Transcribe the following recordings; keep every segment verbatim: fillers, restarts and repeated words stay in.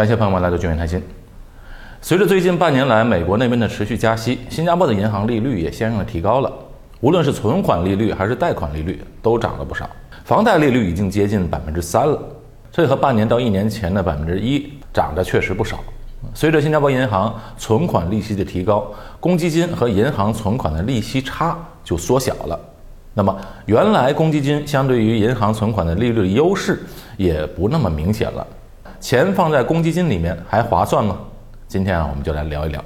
感谢朋友们来到君悦谈心。随着最近半年来美国那边的持续加息，新加坡的银行利率也相应的提高了，无论是存款利率还是贷款利率都涨了不少，房贷利率已经接近百分之三了，这和半年到一年前的百分之一涨得确实不少。随着新加坡银行存款利息的提高，公积金和银行存款的利息差就缩小了。那么原来公积金相对于银行存款的利率优势也不那么明显了，钱放在公积金里面还划算吗？今天啊，我们就来聊一聊。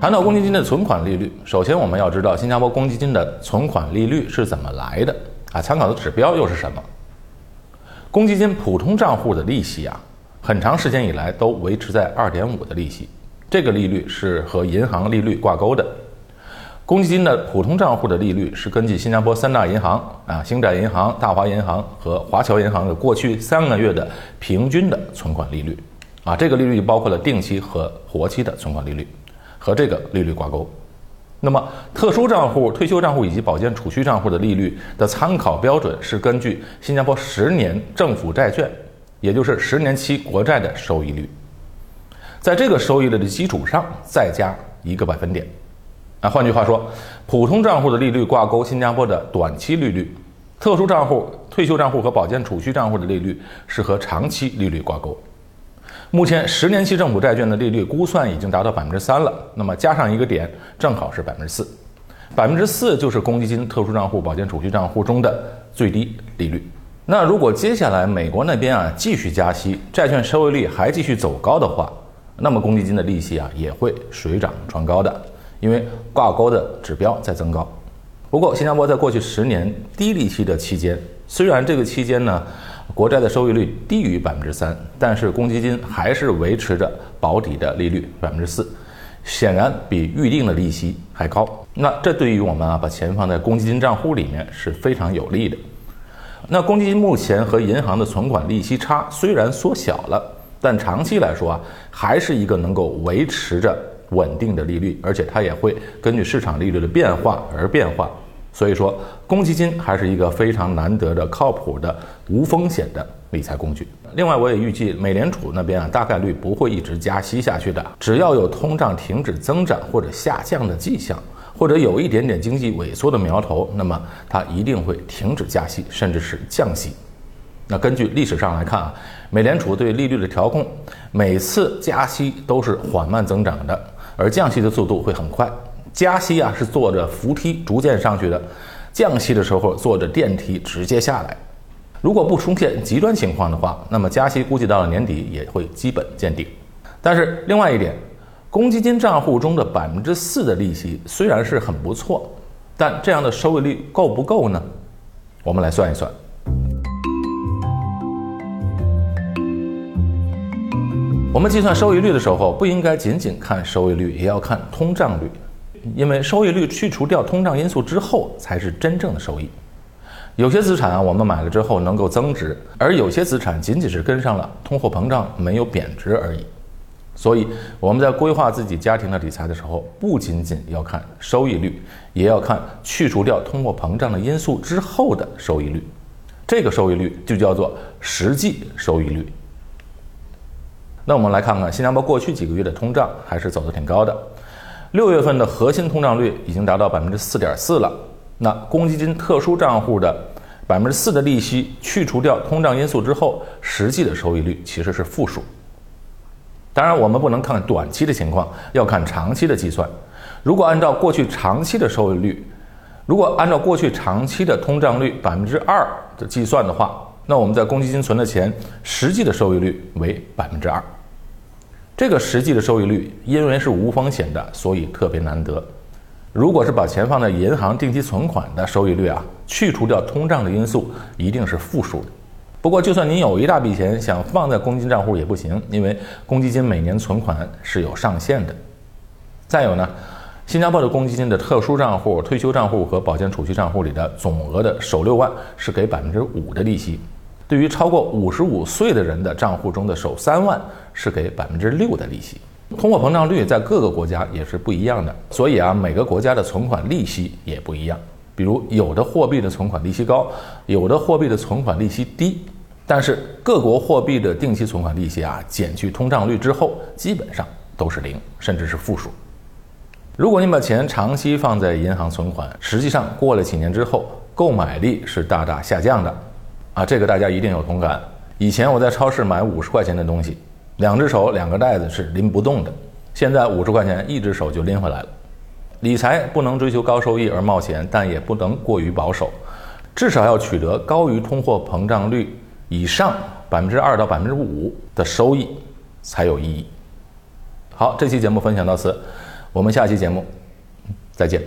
谈到公积金的存款利率，首先我们要知道新加坡公积金的存款利率是怎么来的啊？参考的指标又是什么？公积金普通账户的利息啊，很长时间以来都维持在 二点五 的利息，这个利率是和银行利率挂钩的。公积金的普通账户的利率是根据新加坡三大银行啊，星展银行、大华银行和华侨银行的过去三个月的平均的存款利率啊，这个利率包括了定期和活期的存款利率，和这个利率挂钩。那么特殊账户、退休账户以及保健储蓄账户的利率的参考标准是根据新加坡十年政府债券，也就是十年期国债的收益率，在这个收益率的基础上再加一个百分点。啊，换句话说，普通账户的利率挂钩新加坡的短期利率，特殊账户、退休账户和保健储蓄账户的利率是和长期利率挂钩。目前十年期政府债券的利率估算已经达到百分之三了，那么加上一个点，正好是百分之四。百分之四就是公积金、特殊账户、保健储蓄账户中的最低利率。那如果接下来美国那边啊继续加息，债券收益率还继续走高的话，那么公积金的利息啊也会水涨船高的，因为挂钩的指标在增高。不过新加坡在过去十年低利息的期间，虽然这个期间呢国债的收益率低于百分之三，但是公积金还是维持着保底的利率百分之四，显然比预定的利息还高。那这对于我们啊把钱放在公积金账户里面是非常有利的。那公积金目前和银行的存款利息差虽然缩小了，但长期来说啊，还是一个能够维持着稳定的利率，而且它也会根据市场利率的变化而变化。所以说，公积金还是一个非常难得的、靠谱的、无风险的理财工具。另外，我也预计美联储那边啊，大概率不会一直加息下去的。只要有通胀停止增长或者下降的迹象，或者有一点点经济萎缩的苗头，那么它一定会停止加息，甚至是降息。那根据历史上来看啊，美联储对利率的调控，每次加息都是缓慢增长的，而降息的速度会很快。加息啊是坐着扶梯逐渐上去的，降息的时候坐着电梯直接下来。如果不出现极端情况的话，那么加息估计到了年底也会基本见顶。但是另外一点，公积金账户中的 百分之四 的利息虽然是很不错，但这样的收益率够不够呢？我们来算一算。我们计算收益率的时候，不应该仅仅看收益率，也要看通胀率，因为收益率去除掉通胀因素之后，才是真正的收益。有些资产啊，我们买了之后能够增值，而有些资产仅仅是跟上了通货膨胀，没有贬值而已。所以我们在规划自己家庭的理财的时候，不仅仅要看收益率，也要看去除掉通货膨胀的因素之后的收益率。这个收益率就叫做实际收益率。那我们来看看新加坡过去几个月的通胀还是走得挺高的，六月份的核心通胀率已经达到 百分之四点四 了。那公积金特殊账户的 百分之四 的利息去除掉通胀因素之后，实际的收益率其实是负数。当然我们不能看短期的情况，要看长期的计算。如果按照过去长期的收益率，如果按照过去长期的通胀率 百分之二 的计算的话，那我们在公积金存的钱实际的收益率为 百分之二。这个实际的收益率因为是无风险的，所以特别难得。如果是把钱放在银行定期存款的收益率啊，去除掉通胀的因素一定是负数的。不过就算你有一大笔钱想放在公积金账户也不行，因为公积金每年存款是有上限的。再有呢，新加坡的公积金的特殊账户、退休账户和保健储蓄账户里的总额的首六万是给 百分之五 的利息，对于超过五十五岁的人的账户中的首三万是给 百分之六 的利息。通货膨胀率在各个国家也是不一样的，所以啊，每个国家的存款利息也不一样。比如有的货币的存款利息高，有的货币的存款利息低，但是各国货币的定期存款利息啊，减去通胀率之后，基本上都是零，甚至是负数。如果你把钱长期放在银行存款，实际上过了几年之后，购买力是大大下降的啊，这个大家一定有同感。以前我在超市买五十块钱的东西，两只手两个袋子是拎不动的，现在五十块钱一只手就拎回来了。理财不能追求高收益而冒险，但也不能过于保守，至少要取得高于通货膨胀率以上 百分之二 到 百分之五 的收益才有意义。好，这期节目分享到此。我们下期节目再见。